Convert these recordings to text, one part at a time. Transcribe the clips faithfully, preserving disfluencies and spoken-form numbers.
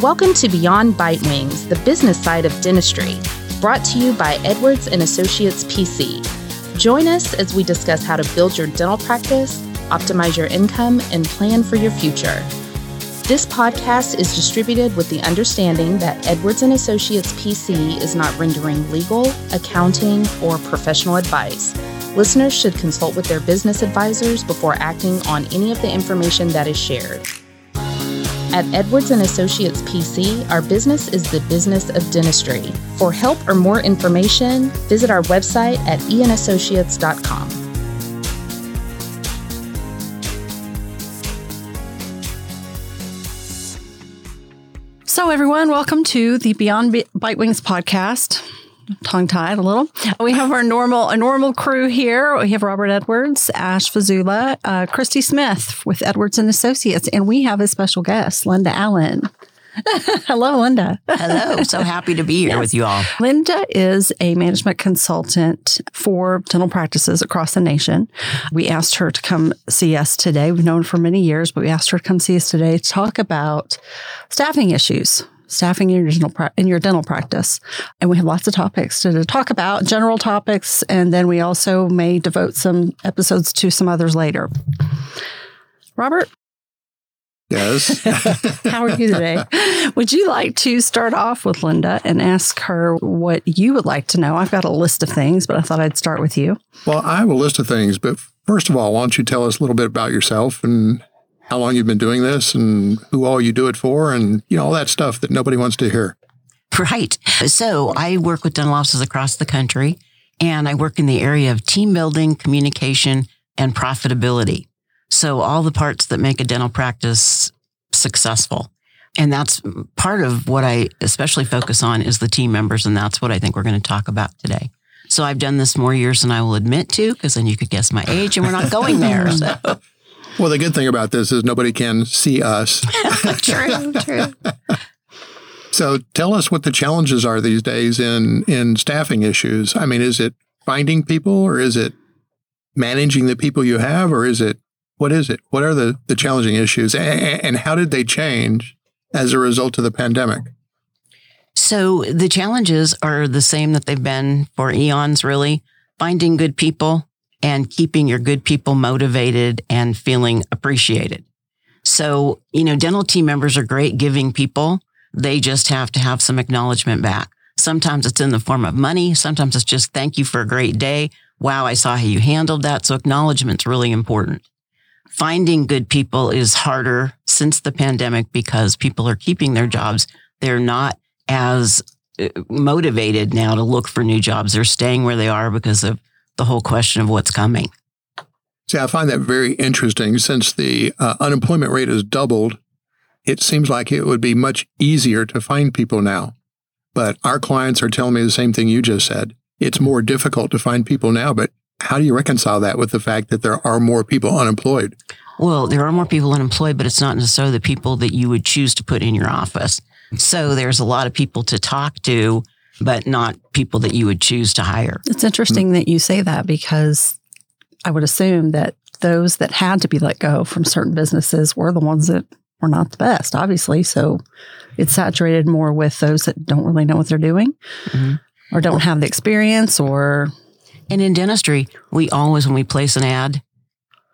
Welcome to Beyond Bite Wings, the business side of dentistry, brought to you by Edwards and Associates P C. Join us as we discuss how to build your dental practice, optimize your income, and plan for your future. This podcast is distributed with the understanding that Edwards and Associates P C is not rendering legal, accounting, or professional advice. Listeners should consult with their business advisors before acting on any of the information that is shared. At Edwards and Associates P C, our business is the business of dentistry. For help or more information, visit our website at e n associates dot com. So everyone, welcome to the Beyond B- Bite Wings podcast. Tongue-tied a little. We have our normal a normal crew here. We have Robert Edwards, Ash Fazula, uh, Christy Smith with Edwards and Associates, and we have a special guest, Linda Allen. Hello, Linda. Hello. So happy to be here yes. with you all. Linda is a management consultant for dental practices across the nation. We asked her to come see us today. We've known her for many years, but we asked her to come see us today to talk about staffing issues. Staffing in your dental pra- in your dental practice, and we have lots of topics to, to talk about, general topics, and then we also may devote some episodes to some others later. Robert? Yes. How are you today? Would you like to start off with Linda and ask her what you would like to know? I've got a list of things, but I thought I'd start with you. Well, I have a list of things, but first of all, why don't you tell us a little bit about yourself and how long you've been doing this and who all you do it for and, you know, all that stuff that nobody wants to hear. Right. So I work with dental offices across the country, and I work in the area of team building, communication, and profitability. So all the parts that make a dental practice successful. And that's part of what I especially focus on is the team members, and that's what I think we're going to talk about today. So I've done this more years than I will admit to, because then you could guess my age, and we're not going there. So. Well, the good thing about this is nobody can see us. True, true. So tell us what the challenges are these days in, in staffing issues. I mean, is it finding people, or is it managing the people you have, or is it, what is it? What are the, the challenging issues, and, and how did they change as a result of the pandemic? So the challenges are the same that they've been for eons, really. Finding good people and keeping your good people motivated and feeling appreciated. So, you know, dental team members are great giving people. They just have to have some acknowledgement back. Sometimes it's in the form of money. Sometimes it's just, thank you for a great day. Wow, I saw how you handled that. So acknowledgement's really important. Finding good people is harder since the pandemic because people are keeping their jobs. They're not as motivated now to look for new jobs. They're staying where they are because of the whole question of what's coming. See, I find that very interesting. Since the uh, unemployment rate has doubled, it seems like it would be much easier to find people now. But our clients are telling me the same thing you just said. It's more difficult to find people now, but how do you reconcile that with the fact that there are more people unemployed? Well, there are more people unemployed, but it's not necessarily the people that you would choose to put in your office. So there's a lot of people to talk to, but not people that you would choose to hire. It's interesting that you say that, because I would assume that those that had to be let go from certain businesses were the ones that were not the best, obviously. So it's saturated more with those that don't really know what they're doing mm-hmm. or don't have the experience or... And in dentistry, we always, when we place an ad,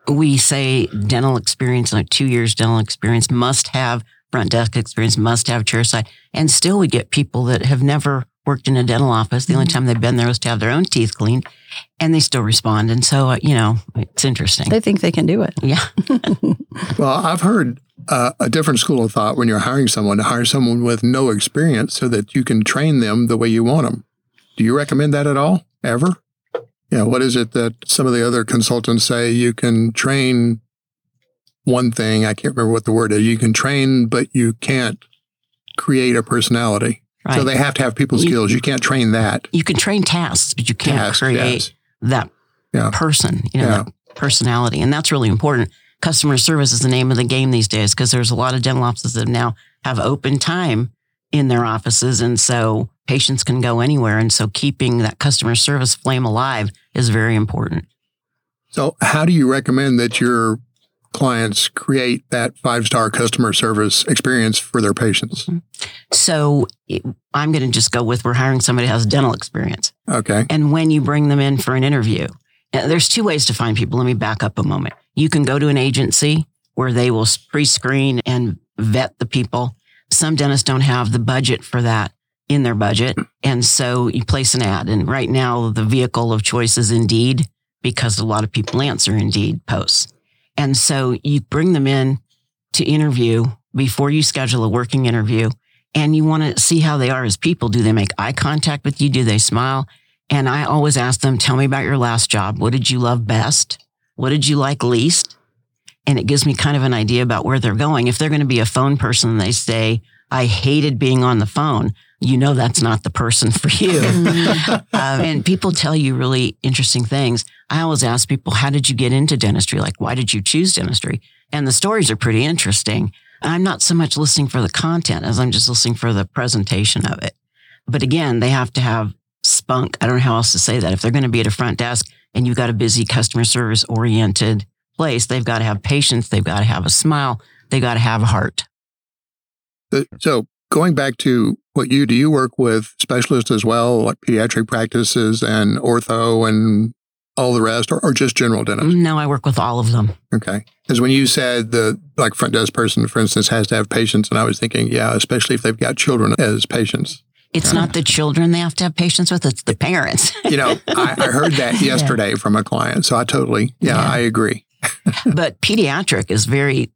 we say dental experience, like two years dental experience, must have front desk experience, must have chairside. And still we get people that have never worked in a dental office. The only time they've been there was to have their own teeth cleaned, and they still respond. And so, uh, you know, it's interesting. They think they can do it. Yeah. Well, I've heard uh, a different school of thought when you're hiring someone, to hire someone with no experience so that you can train them the way you want them. Do you recommend that at all, ever? You know, what is it that some of the other consultants say? You can train one thing. I can't remember what the word is. You can train, but you can't create a personality. Right. So they have to have people skills. You, you can't train that. You can train tasks, but you can't tasks, create yes. that yeah. person, you know, yeah. that personality. And that's really important. Customer service is the name of the game these days, because there's a lot of dental offices that now have open time in their offices. And so patients can go anywhere. And so keeping that customer service flame alive is very important. So how do you recommend that your clients create that five-star customer service experience for their patients. Mm-hmm. So I'm going to just go with, we're hiring somebody who has dental experience. Okay. And when you bring them in for an interview, there's two ways to find people. Let me back up a moment. You can go to an agency where they will pre-screen and vet the people. Some dentists don't have the budget for that in their budget. And so you place an ad. And right now, the vehicle of choice is Indeed, because a lot of people answer Indeed posts. And so you bring them in to interview before you schedule a working interview. And you want to see how they are as people. Do they make eye contact with you? Do they smile? And I always ask them, tell me about your last job. What did you love best? What did you like least? And it gives me kind of an idea about where they're going. If they're going to be a phone person and they say, I hated being on the phone, you know that's not the person for you. um, and people tell you really interesting things. I always ask people, how did you get into dentistry? Like, why did you choose dentistry? And the stories are pretty interesting. I'm not so much listening for the content as I'm just listening for the presentation of it. But again, they have to have spunk. I don't know how else to say that. If they're going to be at a front desk and you've got a busy customer service oriented place, they've got to have patience. They've got to have a smile. They've got to have a heart. So going back to what you do, you work with specialists as well, like pediatric practices and ortho and all the rest, or, or just general dentists? No, I work with all of them. Okay. Because when you said the like front desk person, for instance, has to have patience, and I was thinking, yeah, especially if they've got children as patients. It's not the children they have to have patience with, it's the parents. You know, I, I heard that yesterday yeah. from a client, so I totally, yeah, yeah. I agree. But pediatric is very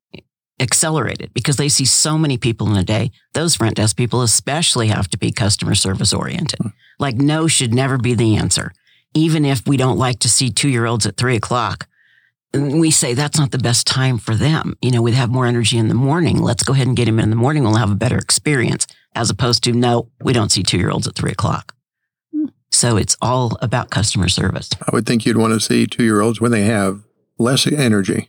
accelerated because they see so many people in a day. Those front desk people especially have to be customer service oriented. Like no should never be the answer. Even if we don't like to see two-year-olds at three o'clock, we say that's not the best time for them. You know, we'd have more energy in the morning. Let's go ahead and get him in the morning. We'll have a better experience, as opposed to, no, we don't see two-year-olds at three o'clock. So it's all about customer service. I would think you'd want to see two-year-olds when they have less energy.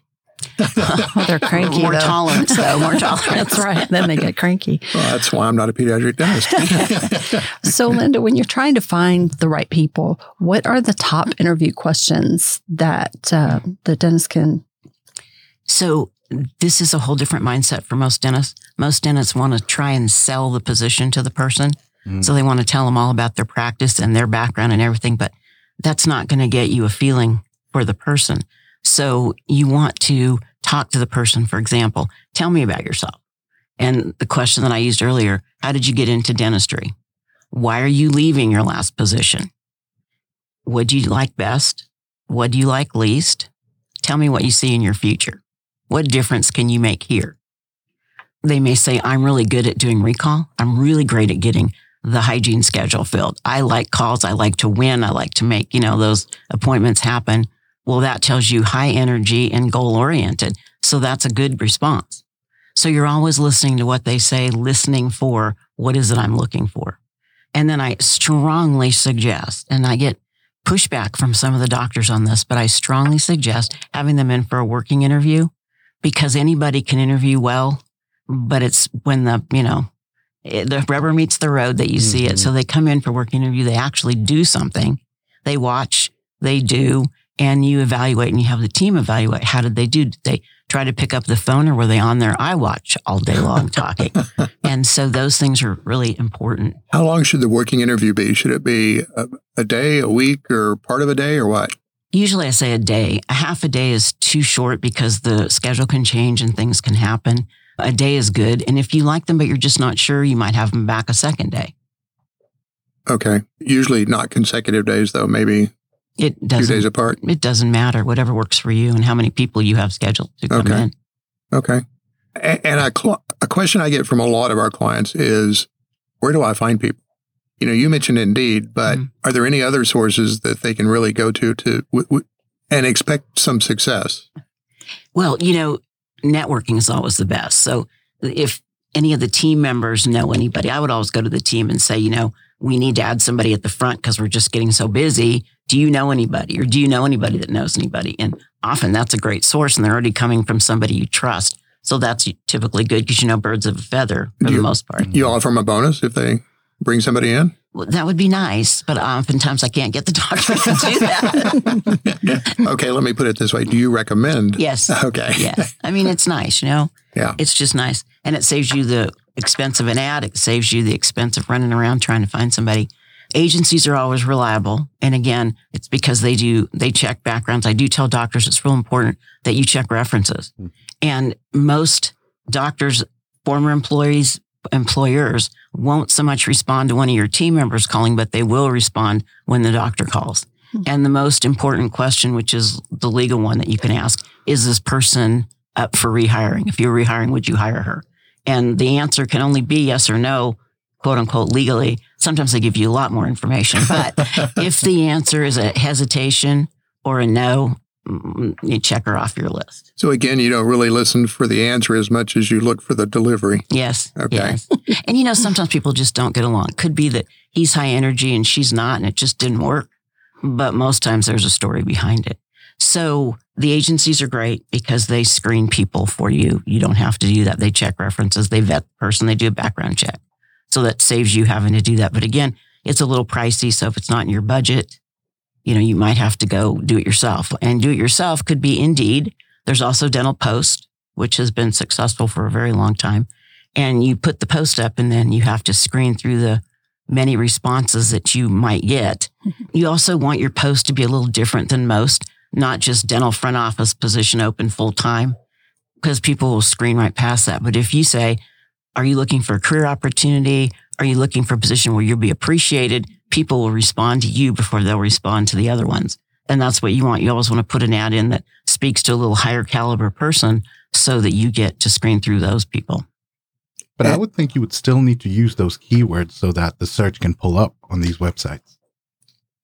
Well, they're cranky. More though. tolerance, though. More tolerance. That's right. Then they get cranky. Well, that's why I'm not a pediatric dentist. So, Linda, when you're trying to find the right people, what are the top interview questions that uh, the dentist can? So, this is a whole different mindset for most dentists. Most dentists want to try and sell the position to the person. Mm. So, they want to tell them all about their practice and their background and everything, but that's not going to get you a feeling for the person. So you want to talk to the person, for example, tell me about yourself. And the question that I used earlier, how did you get into dentistry? Why are you leaving your last position? What do you like best? What do you like least? Tell me what you see in your future. What difference can you make here? They may say, I'm really good at doing recall. I'm really great at getting the hygiene schedule filled. I like calls. I like to win. I like to make, you know, those appointments happen. Well, that tells you high energy and goal oriented. So that's a good response. So you're always listening to what they say, listening for what is it I'm looking for. And then I strongly suggest, and I get pushback from some of the doctors on this, but I strongly suggest having them in for a working interview, because anybody can interview well, but it's when the, you know, the rubber meets the road that you mm-hmm. see it. So they come in for a working interview. They actually do something. They watch, they do. And you evaluate, and you have the team evaluate. How did they do? Did they try to pick up the phone, or were they on their iWatch all day long talking? And so those things are really important. How long should the working interview be? Should it be a, a day, a week, or part of a day, or what? Usually I say a day. A half a day is too short because the schedule can change and things can happen. A day is good. And if you like them, but you're just not sure, you might have them back a second day. Okay. Usually not consecutive days, though. Maybe It doesn't, two days apart. It doesn't matter. Whatever works for you and how many people you have scheduled to come okay. in. Okay. And, and a, cl- a question I get from a lot of our clients is, where do I find people? You know, you mentioned Indeed, but mm-hmm. are there any other sources that they can really go to to w- w- and expect some success? Well, you know, networking is always the best. So if any of the team members know anybody, I would always go to the team and say, you know, we need to add somebody at the front because we're just getting so busy. Do you know anybody, or do you know anybody that knows anybody? And often that's a great source, and they're already coming from somebody you trust. So that's typically good because you know birds of a feather for you, the most part. You offer them a bonus if they bring somebody in? That would be nice, but oftentimes I can't get the doctor to do that. Okay, let me put it this way. Do you recommend? Yes. Okay. Yes. I mean, it's nice, you know? Yeah. It's just nice. And it saves you the expense of an ad. It saves you the expense of running around trying to find somebody. Agencies are always reliable. And again, it's because they do, they check backgrounds. I do tell doctors it's real important that you check references. And most doctors, former employees, employers won't so much respond to one of your team members calling, but they will respond when the doctor calls. Mm-hmm. And the most important question, which is the legal one that you can ask, is this person up for rehiring? If you're rehiring, would you hire her? And the answer can only be yes or no, quote unquote, legally. Sometimes they give you a lot more information, but if the answer is a hesitation or a no, you check her off your list. So again, you don't really listen for the answer as much as you look for the delivery. Yes. Okay. Yes. And you know, sometimes people just don't get along. It could be that he's high energy and she's not, and it just didn't work. But most times there's a story behind it. So the agencies are great because they screen people for you. You don't have to do that. They check references. They vet the person. They do a background check. So that saves you having to do that. But again, it's a little pricey. So if it's not in your budget, you know, you might have to go do it yourself. And do it yourself could be Indeed. There's also Dental Post, which has been successful for a very long time. And you put the post up and then you have to screen through the many responses that you might get. You also want your post to be a little different than most, not just dental front office position open full time, because people will screen right past that. But if you say, are you looking for a career opportunity? Are you looking for a position where you'll be appreciated? People will respond to you before they'll respond to the other ones. And that's what you want. You always want to put an ad in that speaks to a little higher caliber person so that you get to screen through those people. But I would think you would still need to use those keywords so that the search can pull up on these websites.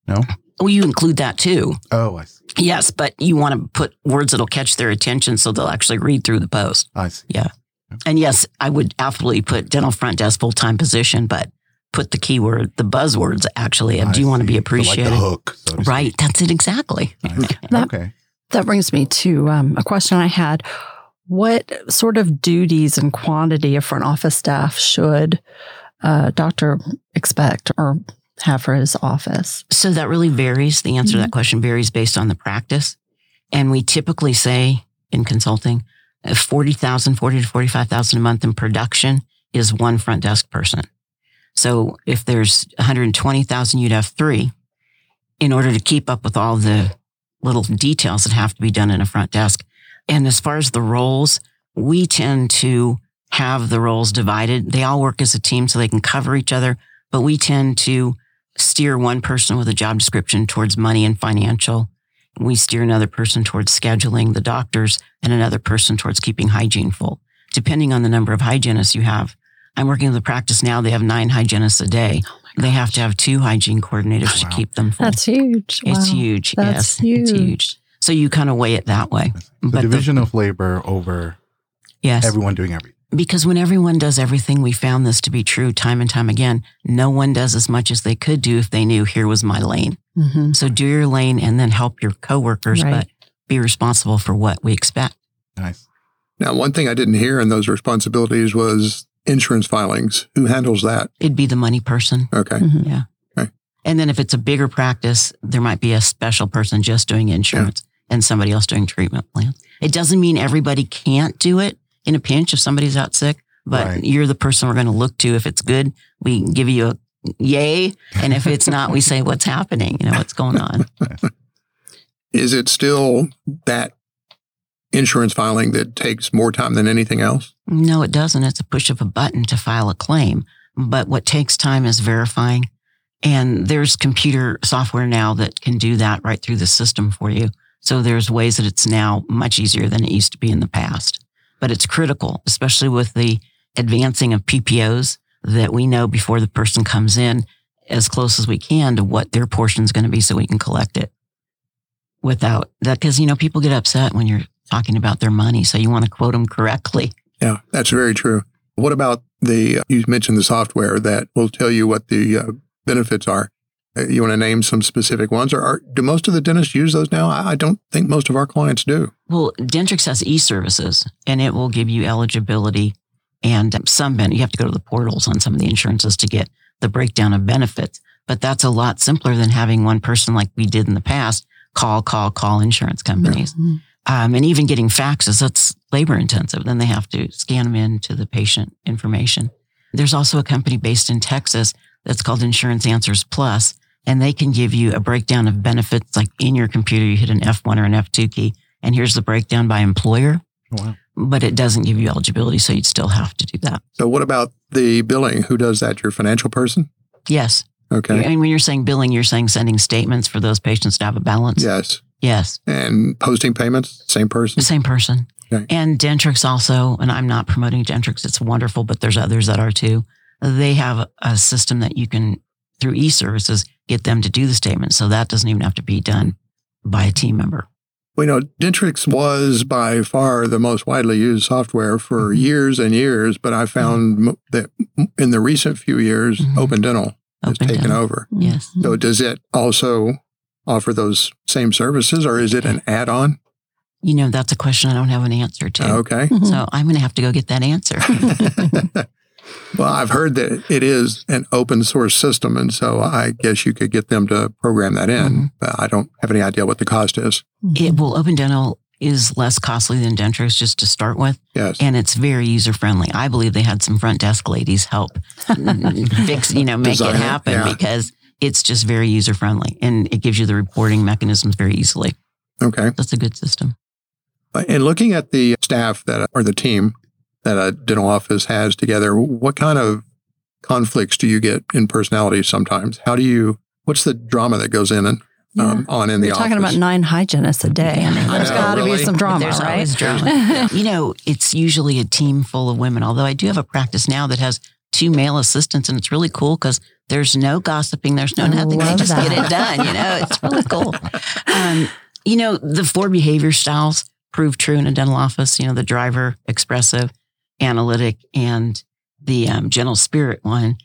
No? Well, you include that too. Oh, I see. Yes, but you want to put words that'll catch their attention so they'll actually read through the post. I see. Yeah. Okay. And yes, I would absolutely put dental front desk full-time position, but put the keyword, the buzzwords, actually. And do you see. Want to be appreciated? So like the hook, so right. Speak. That's it. Exactly. Nice. That, okay. That brings me to um, a question I had. What sort of duties and quantity of front office staff should a uh, doctor expect or have for his office? So that really varies. The answer mm-hmm. to that question varies based on the practice. And we typically say in consulting, forty thousand, forty to forty-five thousand a month in production is one front desk person. So if there's one hundred twenty thousand, you'd have three in order to keep up with all the little details that have to be done in a front desk. And as far as the roles, we tend to have the roles divided. They all work as a team so they can cover each other, but we tend to steer one person with a job description towards money and financial. We steer another person towards scheduling the doctors and another person towards keeping hygiene full, depending on the number of hygienists you have. I'm working with a practice now. They have nine hygienists a day. Oh they have to have two hygiene coordinators wow. to keep them full. That's huge. It's wow. huge. That's yes, huge. It's huge. So you kind of weigh it that way. The but division the, of labor over yes. everyone doing everything. Because when everyone does everything, we found this to be true time and time again. No one does as much as they could do if they knew here was my lane. Mm-hmm. So do your lane and then help your coworkers, right. but be responsible for what we expect. Nice. Now, one thing I didn't hear in those responsibilities was insurance filings. Who handles that? It'd be the money person. Okay. Mm-hmm. Yeah. Okay. And then if it's a bigger practice, there might be a special person just doing insurance yeah. and somebody else doing treatment plans. It doesn't mean everybody can't do it in a pinch if somebody's out sick, but right. you're the person we're going to look to. If it's good, we give you a yay. And if it's not, we say, what's happening? You know, what's going on? Is it still that insurance filing that takes more time than anything else? No, it doesn't. It's a push of a button to file a claim. But what takes time is verifying. And there's computer software now that can do that right through the system for you. So there's ways that it's now much easier than it used to be in the past. But it's critical, especially with the advancing of P P Os, that we know before the person comes in as close as we can to what their portion is going to be so we can collect it without that. Because, you know, people get upset when you're talking about their money. So you want to quote them correctly. Yeah, that's very true. What about the, you mentioned the software that will tell you what the uh, benefits are. Uh, you want to name some specific ones? Or are, do most of the dentists use those now? I, I don't think most of our clients do. Well, Dentrix has e-services, and it will give you eligibility and um, some benefit. You have to go to the portals on some of the insurances to get the breakdown of benefits. But that's a lot simpler than having one person like we did in the past call, call, call insurance companies. Mm-hmm. Um, and even getting faxes, that's labor intensive. Then they have to scan them into the patient information. There's also a company based in Texas that's called Insurance Answers Plus, and they can give you a breakdown of benefits. Like in your computer, you hit an F one or an F two key, and here's the breakdown by employer. Wow. But it doesn't give you eligibility, so you'd still have to do that. So what about the billing? Who does that? Your financial person? Yes. Okay. And when you're saying billing, you're saying sending statements for those patients to have a balance? Yes. Yes. And posting payments, same person? The same person. Okay. And Dentrix also, and I'm not promoting Dentrix, it's wonderful, but there's others that are too. They have a system that you can, through e-services, get them to do the statement. So that doesn't even have to be done by a team member. Well, you know, Dentrix was by far the most widely used software for mm-hmm. years and years, but I found mm-hmm. that in the recent few years, mm-hmm. Open Dental has Open taken Dental. over. Yes. So does it also offer those same services, or is it an add-on? You know, that's a question I don't have an answer to. Okay. Mm-hmm. So I'm going to have to go get that answer. Well, I've heard that it is an open source system, and so I guess you could get them to program that in. Mm-hmm. But I don't have any idea what the cost is. It, well, Open Dental is less costly than Dentrix just to start with. Yes. And it's very user-friendly. I believe they had some front desk ladies help fix, you know, make Design it happen it. Yeah. Because it's just very user-friendly, and it gives you the reporting mechanisms very easily. Okay. That's a good system. And looking at the staff that or the team, that a dental office has together, what kind of conflicts do you get in personality sometimes? How do you, what's the drama that goes in and yeah. um, on in You're the office? We're talking about nine hygienists a day. I mean, there's got to really? be some drama, there's right? There's always drama. You know, it's usually a team full of women, although I do have a practice now that has two male assistants, and it's really cool because there's no gossiping, there's no I nothing. They just that. get it done, you know? It's really cool. Um, you know, the four behavior styles prove true in a dental office. You know, the driver, expressive, analytic, and the um, gentle spirit one.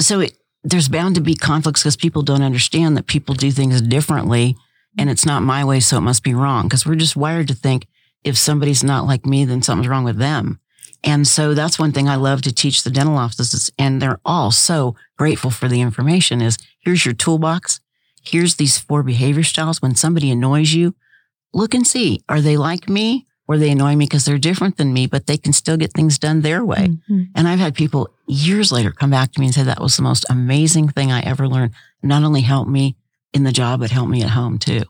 So it, there's bound to be conflicts because people don't understand that people do things differently, and it's not my way, so it must be wrong, because we're just wired to think if somebody's not like me, then something's wrong with them. And so that's one thing I love to teach the dental offices, and they're all so grateful for the information, is here's your toolbox. Here's these four behavior styles. When somebody annoys you, look and see, are they like me? Or they annoy me because they're different than me, but they can still get things done their way. Mm-hmm. And I've had people years later come back to me and say, that was the most amazing thing I ever learned. Not only helped me in the job, but helped me at home too.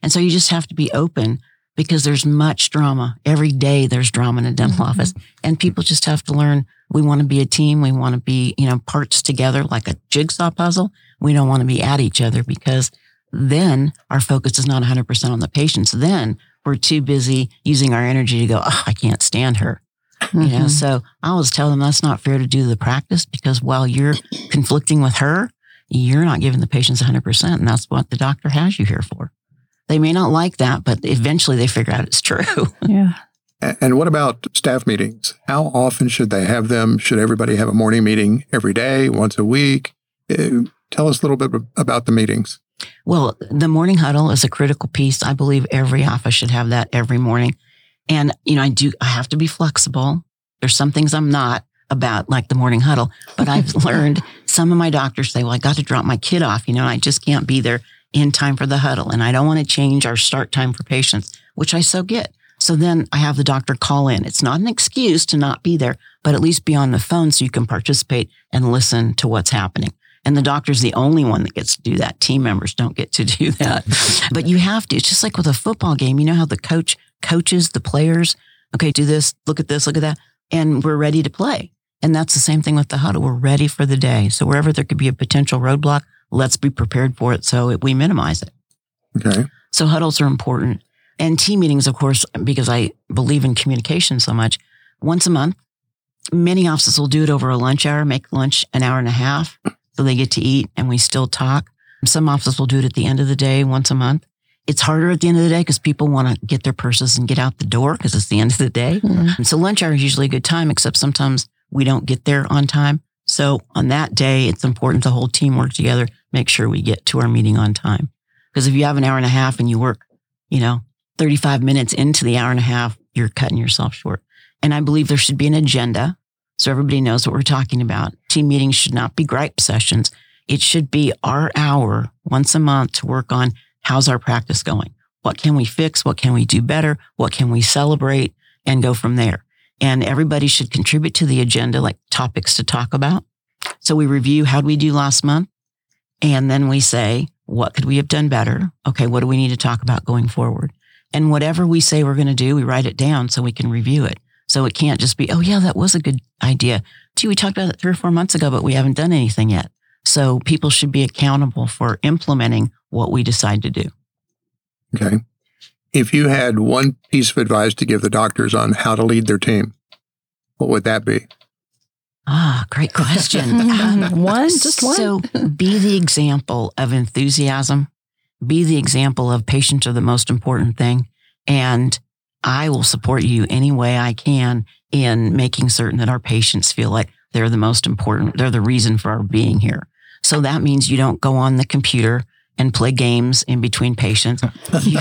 And so you just have to be open, because there's much drama. Every day there's drama in a dental mm-hmm. office, and people just have to learn, we want to be a team. We want to be, you know, parts together like a jigsaw puzzle. We don't want to be at each other, because then our focus is not one hundred percent on the patients. Then we're too busy using our energy to go, oh, I can't stand her. Mm-hmm. You know, so I always tell them that's not fair to do the practice, because while you're conflicting with her, you're not giving the patients one hundred percent. And that's what the doctor has you here for. They may not like that, but eventually they figure out it's true. Yeah. And what about staff meetings? How often should they have them? Should everybody have a morning meeting every day, once a week? Tell us a little bit about the meetings. Well, the morning huddle is a critical piece. I believe every office should have that every morning. And, you know, I do, I have to be flexible. There's some things I'm not about, like the morning huddle, but I've learned some of my doctors say, well, I got to drop my kid off, you know, and I just can't be there in time for the huddle. And I don't want to change our start time for patients, which I so get. So then I have the doctor call in. It's not an excuse to not be there, but at least be on the phone so you can participate and listen to what's happening. And the doctor's the only one that gets to do that. Team members don't get to do that. But you have to. It's just like with a football game. You know how the coach coaches the players? Okay, do this, look at this, look at that. And we're ready to play. And that's the same thing with the huddle. We're ready for the day. So wherever there could be a potential roadblock, let's be prepared for it so we minimize it. Okay. So huddles are important. And team meetings, of course, because I believe in communication so much, once a month. Many offices will do it over a lunch hour, make lunch an hour and a half. So they get to eat and we still talk. Some offices will do it at the end of the day, once a month. It's harder at the end of the day because people want to get their purses and get out the door because it's the end of the day. Mm-hmm. And so lunch hour is usually a good time, except sometimes we don't get there on time. So on that day, it's important to whole team work together, make sure we get to our meeting on time. Because if you have an hour and a half and you work, you know, thirty-five minutes into the hour and a half, you're cutting yourself short. And I believe there should be an agenda so everybody knows what we're talking about. team meetings should not be gripe sessions. It should be our hour once a month to work on how's our practice going? What can we fix? What can we do better? What can we celebrate? And go from there. And everybody should contribute to the agenda, like topics to talk about. So we review, how did we do last month? And then we say, what could we have done better? Okay, what do we need to talk about going forward? And whatever we say we're going to do, we write it down so we can review it. So it can't just be, oh yeah, that was a good idea. Gee, we talked about it three or four months ago, but we haven't done anything yet. So people should be accountable for implementing what we decide to do. Okay. If you had one piece of advice to give the doctors on how to lead their team, what would that be? Ah, great question. Um, one, just one. So be the example of enthusiasm. Be the example of patients are the most important thing. And I will support you any way I can in making certain that our patients feel like they're the most important. They're the reason for our being here. So that means you don't go on the computer and play games in between patients. You,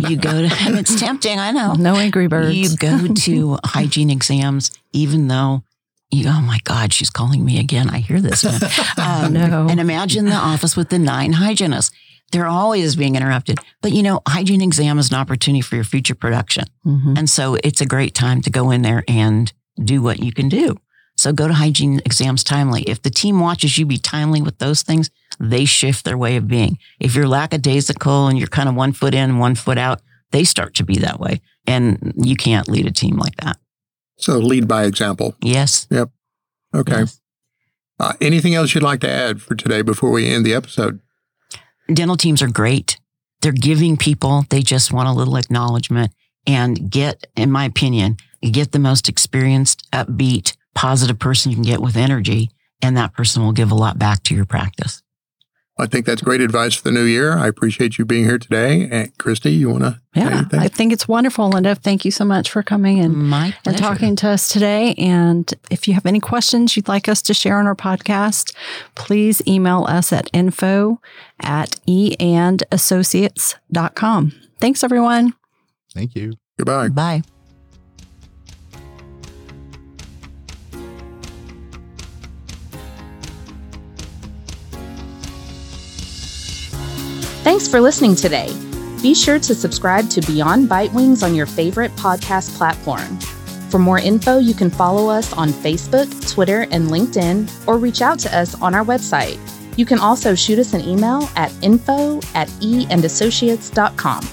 you go to, and it's tempting, I know. No Angry Birds. You go to hygiene exams, even though you, oh my God, she's calling me again. I hear this one. Um, no. And imagine the office with the nine hygienists. They're always being interrupted. But you know, hygiene exam is an opportunity for your future production. Mm-hmm. And so it's a great time to go in there and do what you can do. So go to hygiene exams timely. If the team watches you be timely with those things, they shift their way of being. If you're lackadaisical and you're kind of one foot in, one foot out, they start to be that way. And you can't lead a team like that. So lead by example. Yes. Yep. Okay. Yes. Uh, anything else you'd like to add for today before we end the episode? Dental teams are great. They're giving people. They just want a little acknowledgement and get, in my opinion, get the most experienced, upbeat, positive person you can get with energy. And that person will give a lot back to your practice. I think that's great advice for the new year. I appreciate you being here today. And Christy, you want to yeah, say anything? I think it's wonderful, Linda. Thank you so much for coming and, and talking to us today. And if you have any questions you'd like us to share on our podcast, please email us at info at e and associates dot com. Thanks, everyone. Thank you. Goodbye. Bye. Thanks for listening today. Be sure to subscribe to Beyond Bite Wings on your favorite podcast platform. For more info, you can follow us on Facebook, Twitter, and LinkedIn, or reach out to us on our website. You can also shoot us an email at info at e and associates dot com.